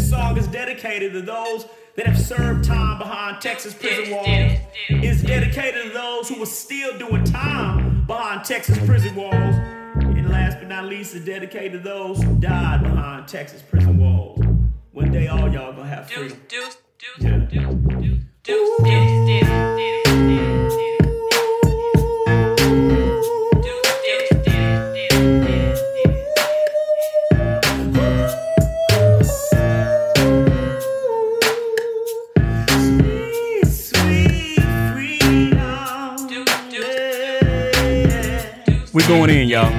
This song is dedicated to those that have served time behind Texas prison walls. It's dedicated to those who are still doing time behind Texas prison walls. And last but not least, it's dedicated to those who died behind Texas prison walls. One day all y'all gonna have freedom. We're going in, y'all.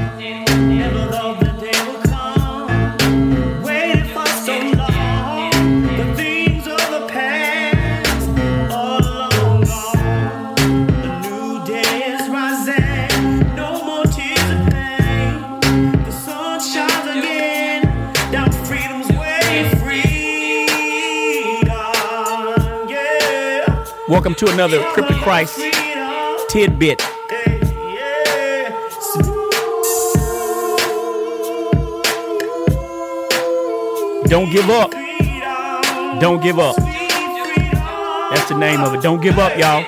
Welcome to another Crip To Christ tidbit. Don't give up. Don't give up. That's the name of it. Don't give up, y'all.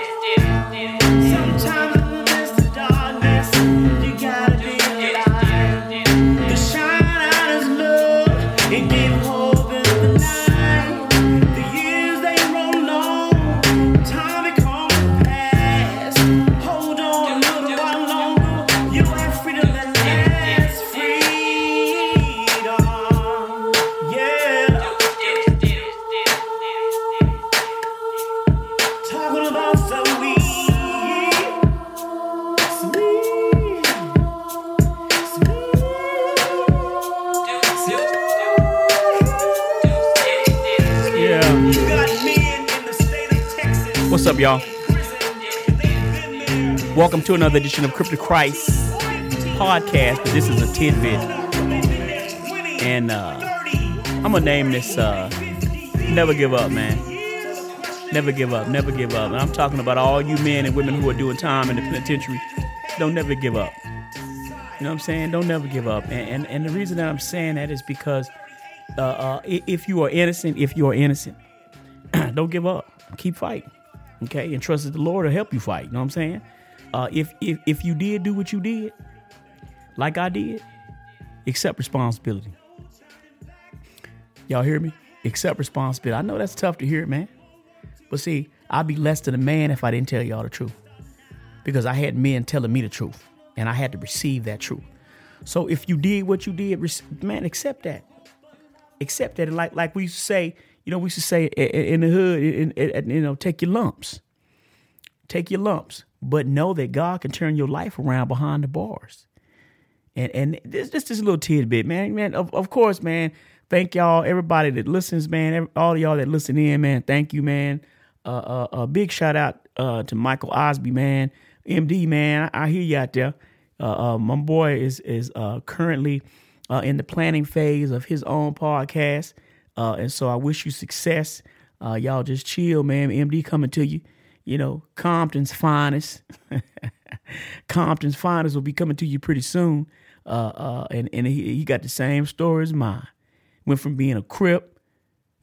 What's up, y'all? Welcome to another edition of Crip To Christ Podcast. This is a tidbit, and I'm gonna name this "Never Give Up," man. Never give up, never give up. And I'm talking about all you men and women who are doing time in the penitentiary. Don't never give up. You know what I'm saying? Don't never give up. And the reason that I'm saying that is because if you are innocent, don't give up. Keep fighting. Okay, and trust that the Lord will help you fight. You know what I'm saying? If you did do what you did, like I did, accept responsibility. Y'all hear me? Accept responsibility. I know that's tough to hear, man. But see, I'd be less than a man if I didn't tell y'all the truth. Because I had men telling me the truth, and I had to receive that truth. So if you did what you did, man, accept that. Accept that. And like we used to say, you know, we used to say in the hood, take your lumps. Take your lumps. But know that God can turn your life around behind the bars. And this little tidbit, man. Man, of course, man, thank y'all, everybody that listens, man. All of y'all that listen in, man, thank you, man. A big shout out to Michael Osby, man. MD, man, I hear you out there. My boy is currently in the planning phase of his own podcast. And so I wish you success. Y'all just chill, man. MD coming to you. You know, Compton's Finest. Compton's Finest will be coming to you pretty soon. And he got the same story as mine. Went from being a Crip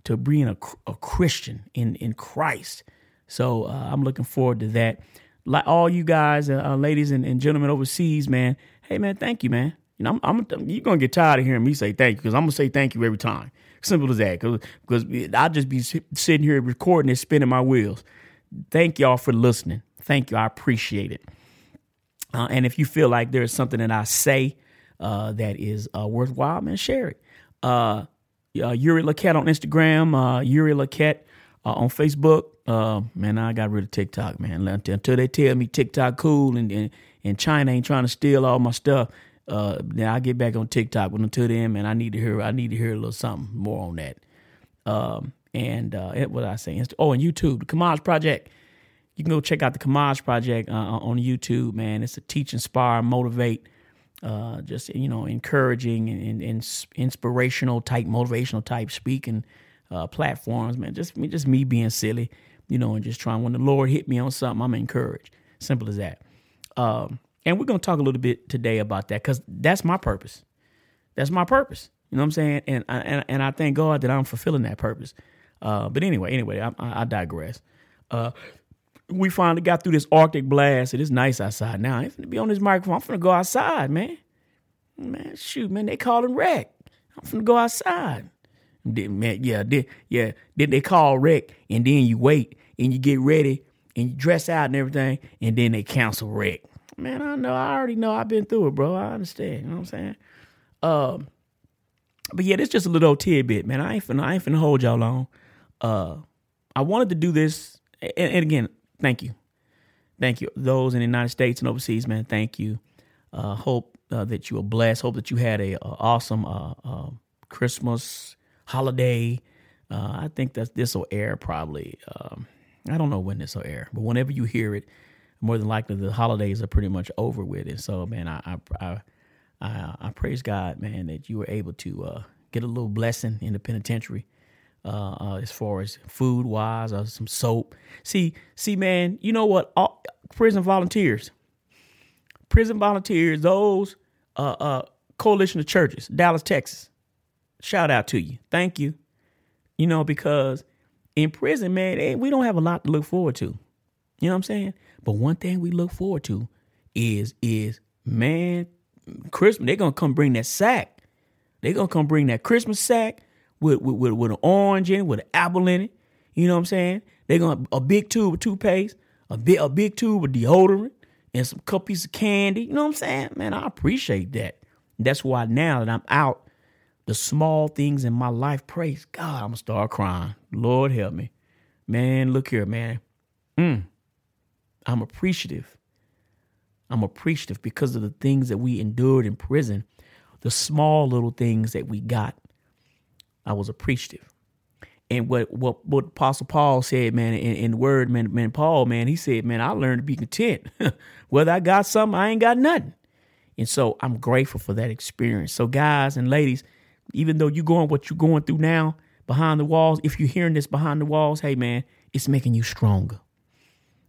to being a Christian in Christ. So I'm looking forward to that. Like all you guys, ladies and gentlemen overseas, man. Hey, man, thank you, man. You know, you're going to get tired of hearing me say thank you, because I'm going to say thank you every time. Simple as that, because I'll just be sitting here recording and spinning my wheels. Thank y'all for listening. Thank you. I appreciate it. And if you feel like there is something that I say that is worthwhile, man, share it. Yuri Luckette on Instagram, Yuri Luckette on Facebook. Man, I got rid of TikTok, man. Until they tell me TikTok cool and China ain't trying to steal all my stuff. Then I get back on TikTok, but until then, man, I need to hear a little something more on that. What did I say? And YouTube, The Khomaash Project. You can go check out The Khomaash Project on YouTube, man. It's a teach, inspire, motivate, just, you know, encouraging and inspirational type, motivational type speaking platforms, man. Just me being silly, you know, and just trying. When the Lord hit me on something, I'm encouraged. Simple as that. And we're going to talk a little bit today about that, because that's my purpose. You know what I'm saying? And I thank God that I'm fulfilling that purpose. But anyway, I digress. We finally got through this Arctic blast. It is nice outside now. I ain't finna be on this microphone. I'm finna go outside, man. Man, shoot, man, they calling wreck. I'm finna go outside. Then they call wreck, and then you wait, and you get ready, and you dress out and everything, and then they cancel wreck. Man, I know. I already know. I've been through it, bro. I understand. You know what I'm saying? But yeah, this just a little old tidbit, man. I ain't finna hold y'all long. I wanted to do this, and again, thank you, those in the United States and overseas, man. Thank you. Hope that you were blessed. Hope that you had a awesome Christmas holiday. I think that this will air probably. I don't know when this will air, but whenever you hear it, more than likely the holidays are pretty much over with. And so, man, I praise God, man, that you were able to get a little blessing in the penitentiary as far as food-wise or some soap. See, man, you know what? All prison volunteers, those coalition of churches, Dallas, Texas, shout out to you. Thank you. You know, because in prison, man, we don't have a lot to look forward to. You know what I'm saying? But one thing we look forward to is man, Christmas. They're gonna come bring that sack. They're gonna come bring that Christmas sack with an orange in it, with an apple in it. You know what I'm saying? They're gonna a big tube of toothpaste, a big tube of deodorant, and some couple pieces of candy. You know what I'm saying? Man, I appreciate that. That's why now that I'm out, the small things in my life, praise God, I'm gonna start crying. Lord help me. Man, look here, man. I'm appreciative. I'm appreciative because of the things that we endured in prison, the small little things that we got. I was appreciative. And what Apostle Paul said, man, in the word, man, Paul, man, he said, man, I learned to be content. Whether I got something, I ain't got nothing. And so I'm grateful for that experience. So guys and ladies, even though you're going through now behind the walls, if you're hearing this behind the walls, hey, man, it's making you stronger.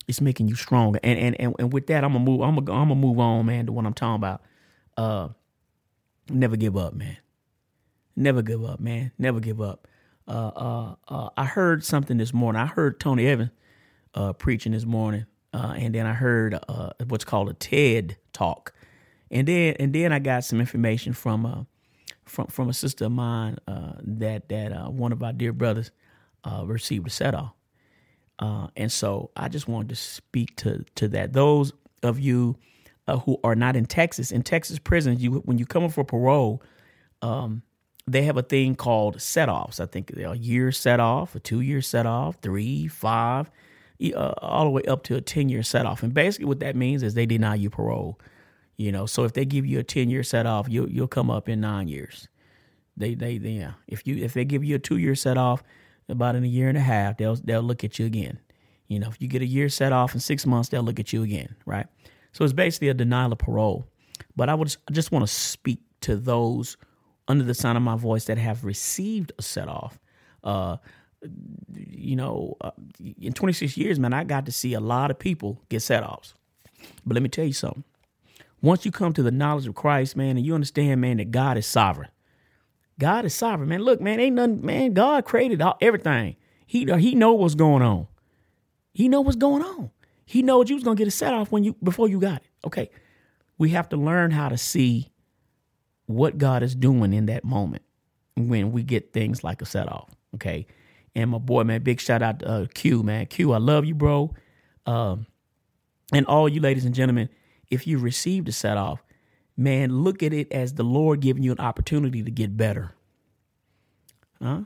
It's making you stronger. And with that, I'm gonna move on, man, to what I'm talking about. Never give up, man. Never give up, man. Never give up. I heard something this morning. I heard Tony Evans preaching this morning. And then I heard what's called a TED Talk. And then I got some information from a sister of mine that one of our dear brothers received a set-off. And so I just wanted to speak to that. Those of you who are not in Texas prisons, when you come up for parole, they have a thing called set-offs. I think they're a year set-off, a 2-year set-off, 3, 5, all the way up to a 10-year set-off. And basically what that means is they deny you parole. You know, so if they give you a 10-year set-off, you'll come up in 9 years. They if they give you a 2-year set-off, about in a year and a half, they'll look at you again. You know, if you get a year set off in 6 months, they'll look at you again, right? So it's basically a denial of parole. But I just want to speak to those under the sound of my voice that have received a set off. In 26 years, man, I got to see a lot of people get set offs. But let me tell you something. Once you come to the knowledge of Christ, man, and you understand, man, that God is sovereign. God is sovereign, man. Look, man, ain't nothing, man. God created everything. He know what's going on. He know what's going on. He knows you was gonna get a set off before you got it. Okay, we have to learn how to see what God is doing in that moment when we get things like a set off. Okay, and my boy, man, big shout out to Q, man. Q, I love you, bro. And all you ladies and gentlemen, if you received a set off, man, look at it as the Lord giving you an opportunity to get better. Huh?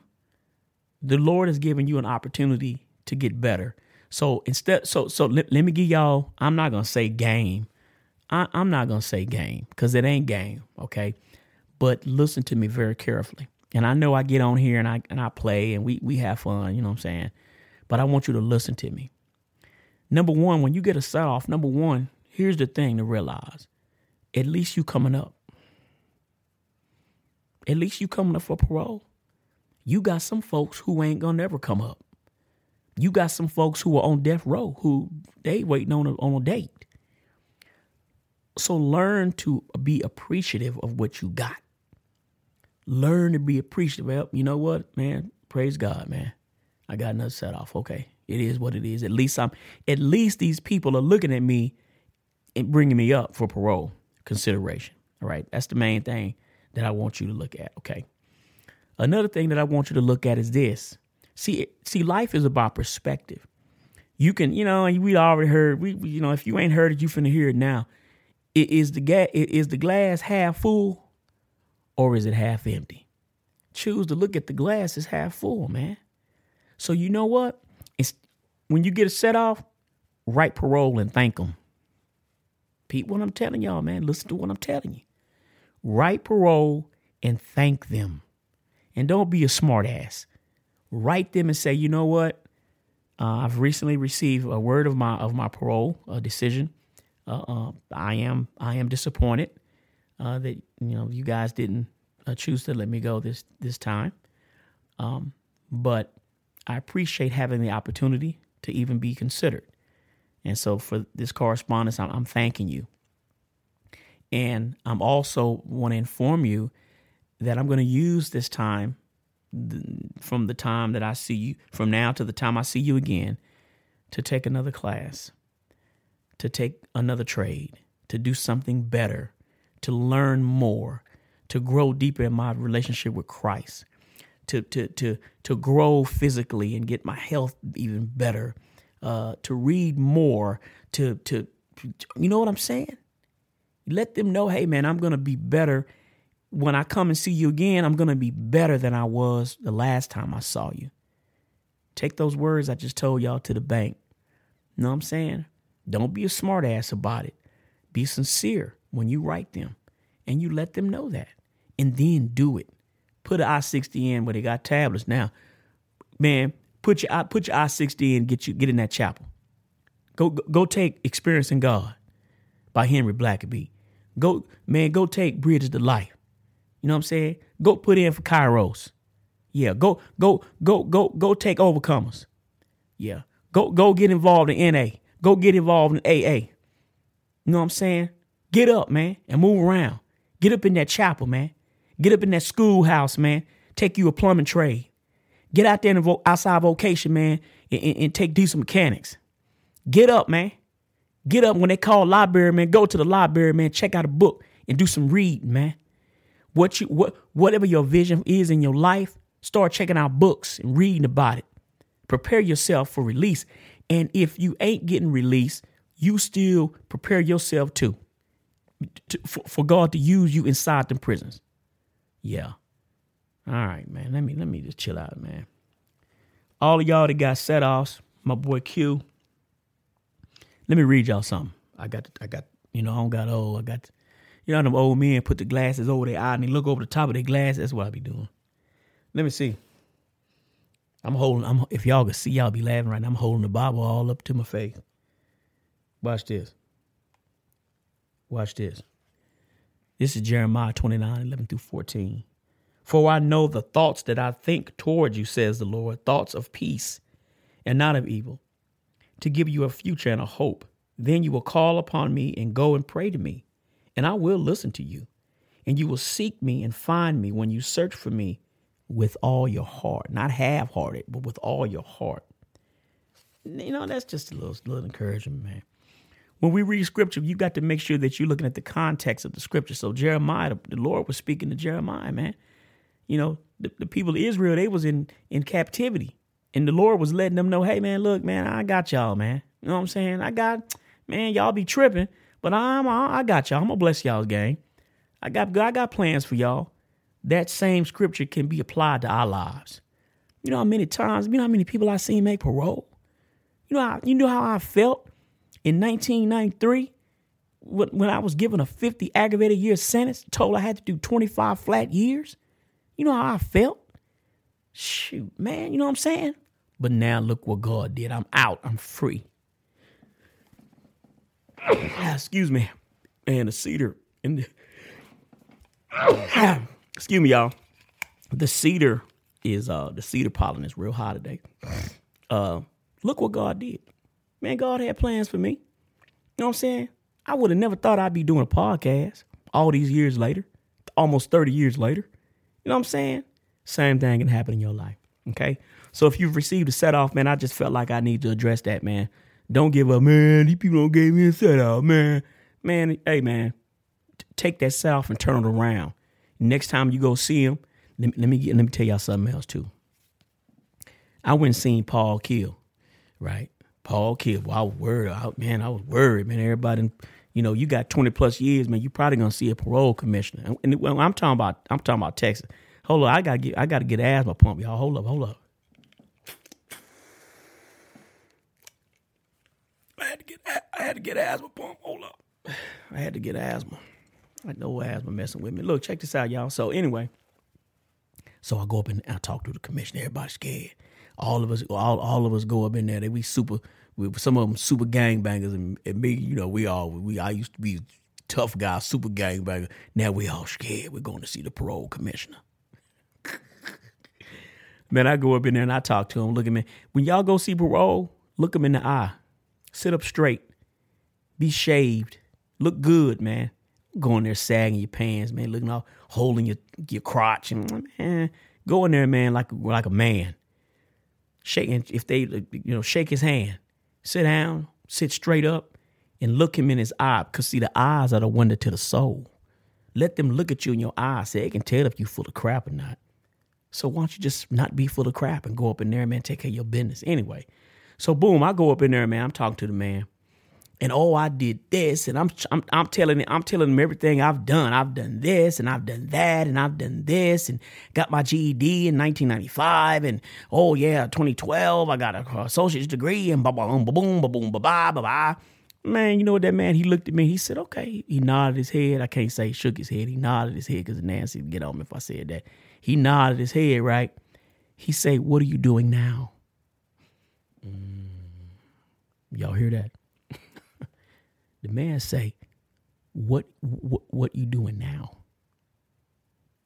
The Lord has given you an opportunity to get better. So instead, let me give y'all, I'm not going to say game. I'm not going to say game because it ain't game. Okay. But listen to me very carefully. And I know I get on here and I play and we have fun, you know what I'm saying? But I want you to listen to me. Number one, when you get a set off, here's the thing to realize. At least you coming up. At least you coming up for parole. You got some folks who ain't gonna never come up. You got some folks who are on death row who they waiting on a date. So learn to be appreciative of what you got. learn to be appreciative. Well, you know what, man? Praise God, man. I got another set off. Okay, it is what it is. At least these people are looking at me and bringing me up for parole consideration. All right, that's the main thing that I want you to look at. Okay. Another thing that I want you to look at is this. See, life is about perspective. You can, you know, we already heard. We, you know, if you ain't heard it, you finna hear it now. Is the glass half full, or is it half empty? Choose to look at the glass as half full, man. So you know what? It's when you get a set off, write parole and thank them. Pete, what I'm telling y'all, man, listen to what I'm telling you. Write parole and thank them. And don't be a smart ass. Write them and say, you know what? I've recently received a word of my parole decision. I am disappointed that you guys didn't choose to let me go this time. But I appreciate having the opportunity to even be considered. And so for this correspondence, I'm thanking you. And I'm also want to inform you that I'm going to use this time from the time that I see you, from now to the time I see you again, to take another class, to take another trade, to do something better, to learn more, to grow deeper in my relationship with Christ, to grow physically and get my health even better, to read more, to you know what I'm saying? Let them know, hey, man, I'm going to be better. When I come and see you again, I'm going to be better than I was the last time I saw you. Take those words I just told y'all to the bank. You know what I'm saying? Don't be a smart ass about it. Be sincere when you write them, and you let them know that, and then do it. Put an I-60 in where they got tablets now. Man, put your I-60 in, get in that chapel. Go take Experiencing God by Henry Blackaby. Go take Bridges to Life. You know what I'm saying? Go put in for Kairos. Yeah, go take Overcomers. Yeah, go get involved in NA. Go get involved in AA. You know what I'm saying? Get up, man, and move around. Get up in that chapel, man. Get up in that schoolhouse, man. Take you a plumbing trade. Get out there and outside vocation, man, and take diesel mechanics. Get up, man. Get up when they call library, man. Go to the library, man. Check out a book and do some reading, man. Whatever your vision is in your life, start checking out books and reading about it. Prepare yourself for release. And if you ain't getting released, you still prepare yourself for God to use you inside them prisons. Yeah. All right, man. Let me just chill out, man. All of y'all that got set offs, my boy Q. Let me read y'all something. I got you know, them old men put the glasses over their eye and they look over the top of their glass. That's what I be doing. Let me see. If y'all could see, y'all be laughing right now. I'm holding the Bible all up to my face. Watch this. This is Jeremiah 29:11-14. For I know the thoughts that I think toward you, says the Lord, thoughts of peace and not of evil, to give you a future and a hope. Then you will call upon me and go and pray to me, and I will listen to you, and you will seek me and find me when you search for me with all your heart, not half-hearted, but with all your heart. You know, that's just a little encouragement, man. When we read scripture, you got to make sure that you're looking at the context of the scripture. So Jeremiah, the Lord was speaking to Jeremiah, man. You know, the people of Israel, they was in captivity, and the Lord was letting them know, hey, man, look, man, I got y'all, man. You know what I'm saying? Man, y'all be tripping. But I got y'all. I'm going to bless y'all's gang. I got plans for y'all. That same scripture can be applied to our lives. You know how many times, you know how many people I seen make parole? You know how I felt in 1993 when I was given a 50 aggravated year sentence, told I had to do 25 flat years? You know how I felt? Shoot, man, you know what I'm saying? But now look what God did. I'm out. I'm free. Excuse me. Man, the cedar in the excuse me, y'all. The cedar pollen is real high today. Look what God did. Man, God had plans for me. You know what I'm saying? I would have never thought I'd be doing a podcast all these years later, almost 30 years later. You know what I'm saying? Same thing can happen in your life, okay? So if you've received a set-off, man, I just felt like I need to address that, man. Don't give up, man. These people don't give me a set-off, man. Man, hey, man, take that set-off and turn it around. Next time you go see him, let me tell y'all something else, too. I went and seen Paul Kill, right? Paul Kill. Well, I was worried. I was worried, man. Everybody, you know, you got 20-plus years, man, you probably going to see a parole commissioner. And when I'm talking about Texas. Hold up, I gotta get asthma pump, y'all. Hold up. I had to get asthma pump. Hold up. I had to get asthma. I know asthma messing with me. Look, check this out, y'all. So anyway, I go up and I talk to the commissioner. Everybody's scared. All of us go up in there. Some of them super gangbangers, and me, you know, I used to be tough guy, super gangbanger. Now we all scared. We're going to see the parole commissioner. Man, I go up in there and I talk to him. Look at me. When y'all go see parole, look him in the eye. Sit up straight. Be shaved. Look good, man. Go in there sagging your pants, man. Looking all, holding your crotch. And, man, go in there, man, like a man. Shaking, if they, shake his hand. Sit down. Sit straight up. And look him in his eye. Because, see, the eyes are the window to the soul. Let them look at you in your eyes. So they can tell if you full of crap or not. So why don't you just not be full of crap and go up in there, man, take care of your business. Anyway, so boom, I go up in there, man. I'm talking to the man, and I did this, and I'm telling him everything I've done. I've done this, and I've done that, and I've done this, and got my GED in 1995, and 2012, I got an associate's degree, and ba-boom. Man, you know what that man, he looked at me, he said, okay. He nodded his head. I can't say shook his head. He nodded his head because Nancy would get on me if I said that. He nodded his head, right? He said, what are you doing now? Y'all hear that? The man say, what you doing now?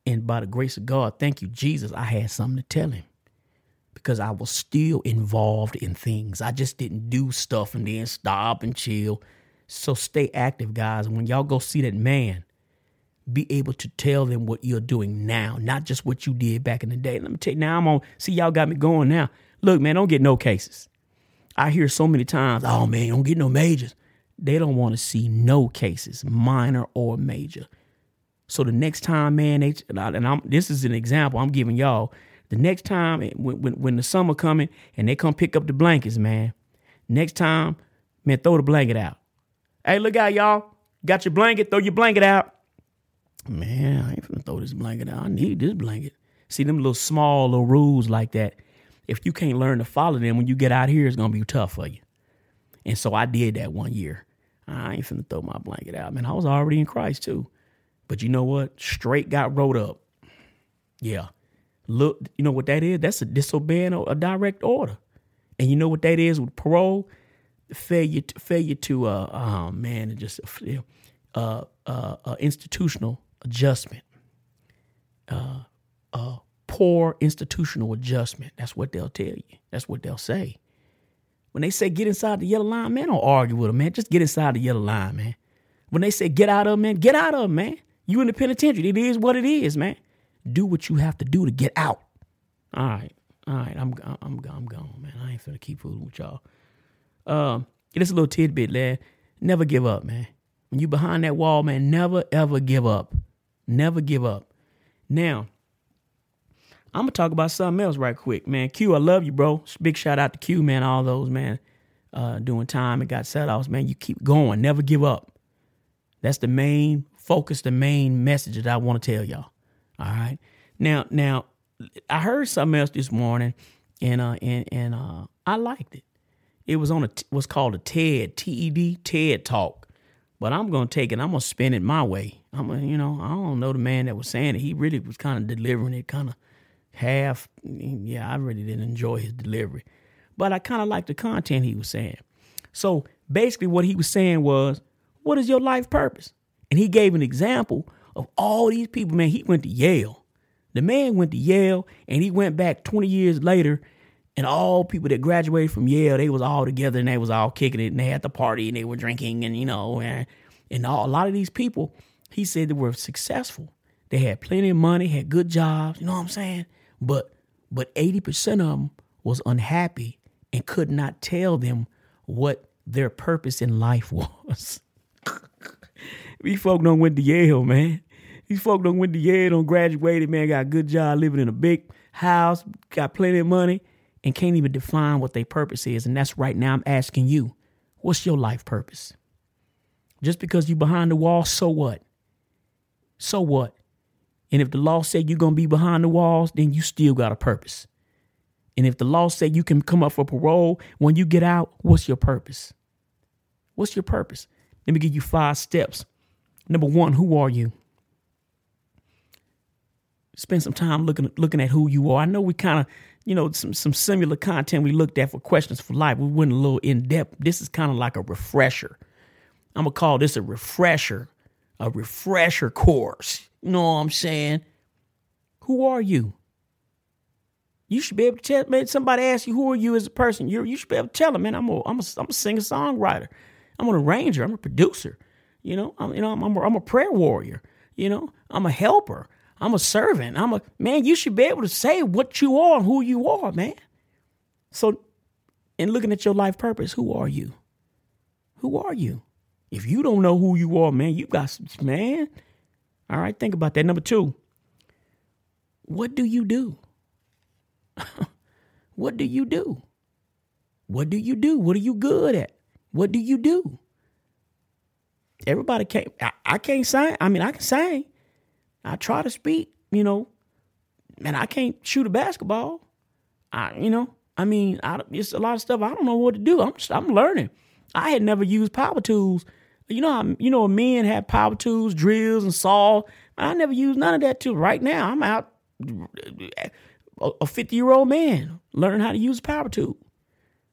And by the grace of God, thank you, Jesus, I had something to tell him. Because I was still involved in things. I just didn't do stuff and then stop and chill. So stay active, guys. And when y'all go see that man, be able to tell them what you're doing now, not just what you did back in the day. Let me tell you, now I'm on, see, y'all got me going now. Look, man, don't get no cases. I hear so many times, oh, man, don't get no majors. They don't want to see no cases, minor or major. So the next time, man, this is an example I'm giving y'all. The next time, when the summer coming and they come pick up the blankets, man, next time, man, throw the blanket out. Hey, look out, y'all. Got your blanket, throw your blanket out. Man, I ain't finna throw this blanket out. I need this blanket. See, them little rules like that. If you can't learn to follow them, when you get out here, it's going to be tough for you. And so I did that one year. I ain't finna throw my blanket out. Man, I was already in Christ, too. But you know what? Straight got rolled up. Yeah. Look, you know what that is? That's a disobeying a direct order. And you know what that is with parole? Institutional adjustment. Poor institutional adjustment. That's what they'll tell you. That's what they'll say. When they say get inside the yellow line, man, don't argue with them, man. Just get inside the yellow line, man. When they say get out of them, man, get out of them, man. You in the penitentiary. It is what it is, man. Do what you have to do to get out. All right. I'm gone, man. I ain't finna keep fooling with y'all. Just a little tidbit, lad. Never give up, man. When you behind that wall, man, never, ever give up. Never give up. Now, I'm going to talk about something else right quick, man. Q, I love you, bro. Big shout out to Q, man, all those, man, doing time and got set-offs, man. You keep going. Never give up. That's the main focus, the main message that I want to tell y'all. All right. Now, I heard something else this morning, and I liked it. It was on what's called a TED Talk. But I'm going to take it. I'm going to spin it my way. I don't know the man that was saying it. He really was kind of delivering it kind of half. Yeah, I really didn't enjoy his delivery. But I kind of liked the content he was saying. So basically what he was saying was, what is your life purpose? And he gave an example of all these people. Man, he went to Yale. The man went to Yale, and he went back 20 years later. And all people that graduated from Yale, they was all together and they was all kicking it and they had the party and they were drinking and a lot of these people, he said, they were successful. They had plenty of money, had good jobs, you know what I'm saying? But 80% of them was unhappy and could not tell them what their purpose in life was. These folk done went to Yale, man. These folk done went to Yale, done graduated, man, got a good job, living in a big house, got plenty of money, and can't even define what their purpose is. And that's right now I'm asking you, what's your life purpose? Just because you behind the wall, so what? So what? And if the law said you're going to be behind the walls, then you still got a purpose. And if the law said you can come up for parole when you get out, what's your purpose? What's your purpose? Let me give you 5 steps. Number 1, who are you? Spend some time looking at who you are. I know we kind of, you know, some similar content we looked at for questions for life. We went a little in depth. This is kind of like a refresher. I'm going to call this a refresher course. You know what I'm saying? Who are you? You should be able to tell, man, somebody asks you, who are you as a person? You should be able to tell them, man, I'm a singer-songwriter. I'm an arranger. I'm a producer. You know, I'm a prayer warrior. You know, I'm a helper. I'm a servant. Man, you should be able to say what you are and who you are, man. So in looking at your life purpose, who are you? Who are you? If you don't know who you are, man, you got some, man. All right, think about that. Number 2, what do you do? What do you do? What do you do? What are you good at? What do you do? Everybody can't. I can't sing. I mean, I can sing. I try to speak, you know, and I can't shoot a basketball. It's a lot of stuff. I don't know what to do. I'm learning. I had never used power tools. You know, men have power tools, drills, and saw. I never used none of that till right now. I'm out, a 50-year-old man, learning how to use a power tool.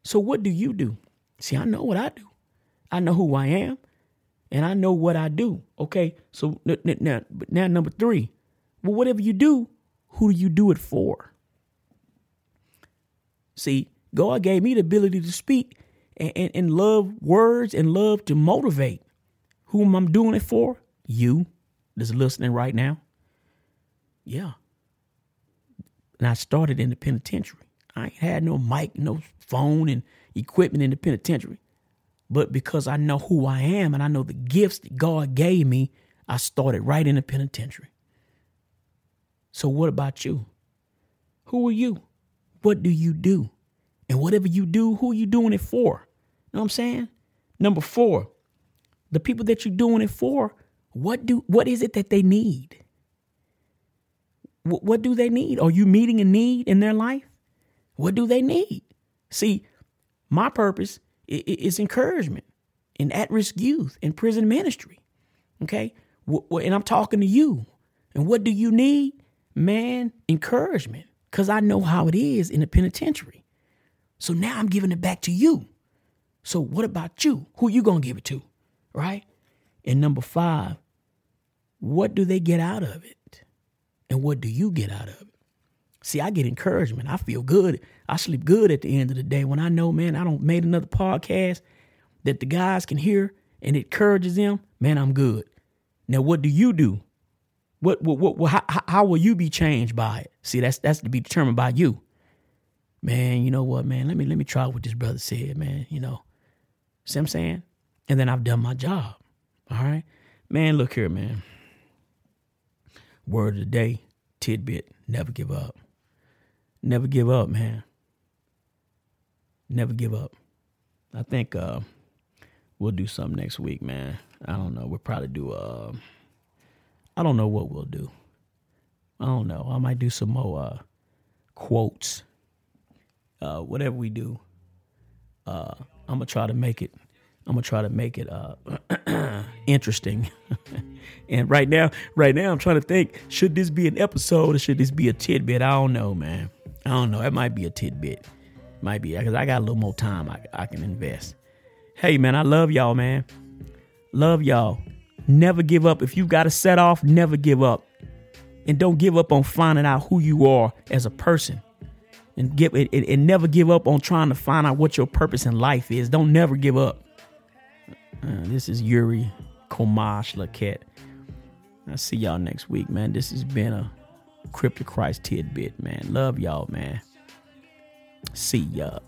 So what do you do? See, I know what I do. I know who I am, and I know what I do. Okay, so now number 3. Well, whatever you do, who do you do it for? See, God gave me the ability to speak and love words and love to motivate. Who am I doing it for? You that's listening right now. Yeah. And I started in the penitentiary. I ain't had no mic, no phone and equipment in the penitentiary. But because I know who I am and I know the gifts that God gave me, I started right in the penitentiary. So what about you? Who are you? What do you do? And whatever you do, who are you doing it for? You know what I'm saying? Number 4, the people that you're doing it for, what is it that they need? What do they need? Are you meeting a need in their life? What do they need? See, my purpose is encouragement in at-risk youth and prison ministry. Okay? And I'm talking to you. And what do you need? Man, encouragement. Because I know how it is in the penitentiary. So now I'm giving it back to you. So what about you? Who you going to give it to? Right? And number 5, what do they get out of it? And what do you get out of it? See, I get encouragement. I feel good. I sleep good at the end of the day when I know, man, I don't made another podcast that the guys can hear and it encourages them. Man, I'm good. Now, what do you do? How will you be changed by it? See, that's to be determined by you. Man, you know what, man? Let me try what this brother said, man. You know, see what I'm saying? And then I've done my job. All right, man. Look here, man. Word of the day, tidbit: never give up. Never give up, man. Never give up. I think we'll do something next week, man. I don't know. We'll probably do. I don't know what we'll do. I don't know. I might do some more quotes. Whatever we do, I'm gonna try to make it interesting. And right now, I'm trying to think: should this be an episode or should this be a tidbit? I don't know, man. I don't know. It might be a tidbit. Might be because I got a little more time I can invest. Hey, man, I love y'all, man. Love y'all. Never give up. If you got to set off, never give up, and don't give up on finding out who you are as a person. And never give up on trying to find out what your purpose in life is. Don't never give up. This is Yuri Khomaash Luckette. I'll see y'all next week, man. This has been a Crip to Christ tidbit, man. Love y'all, man. See ya.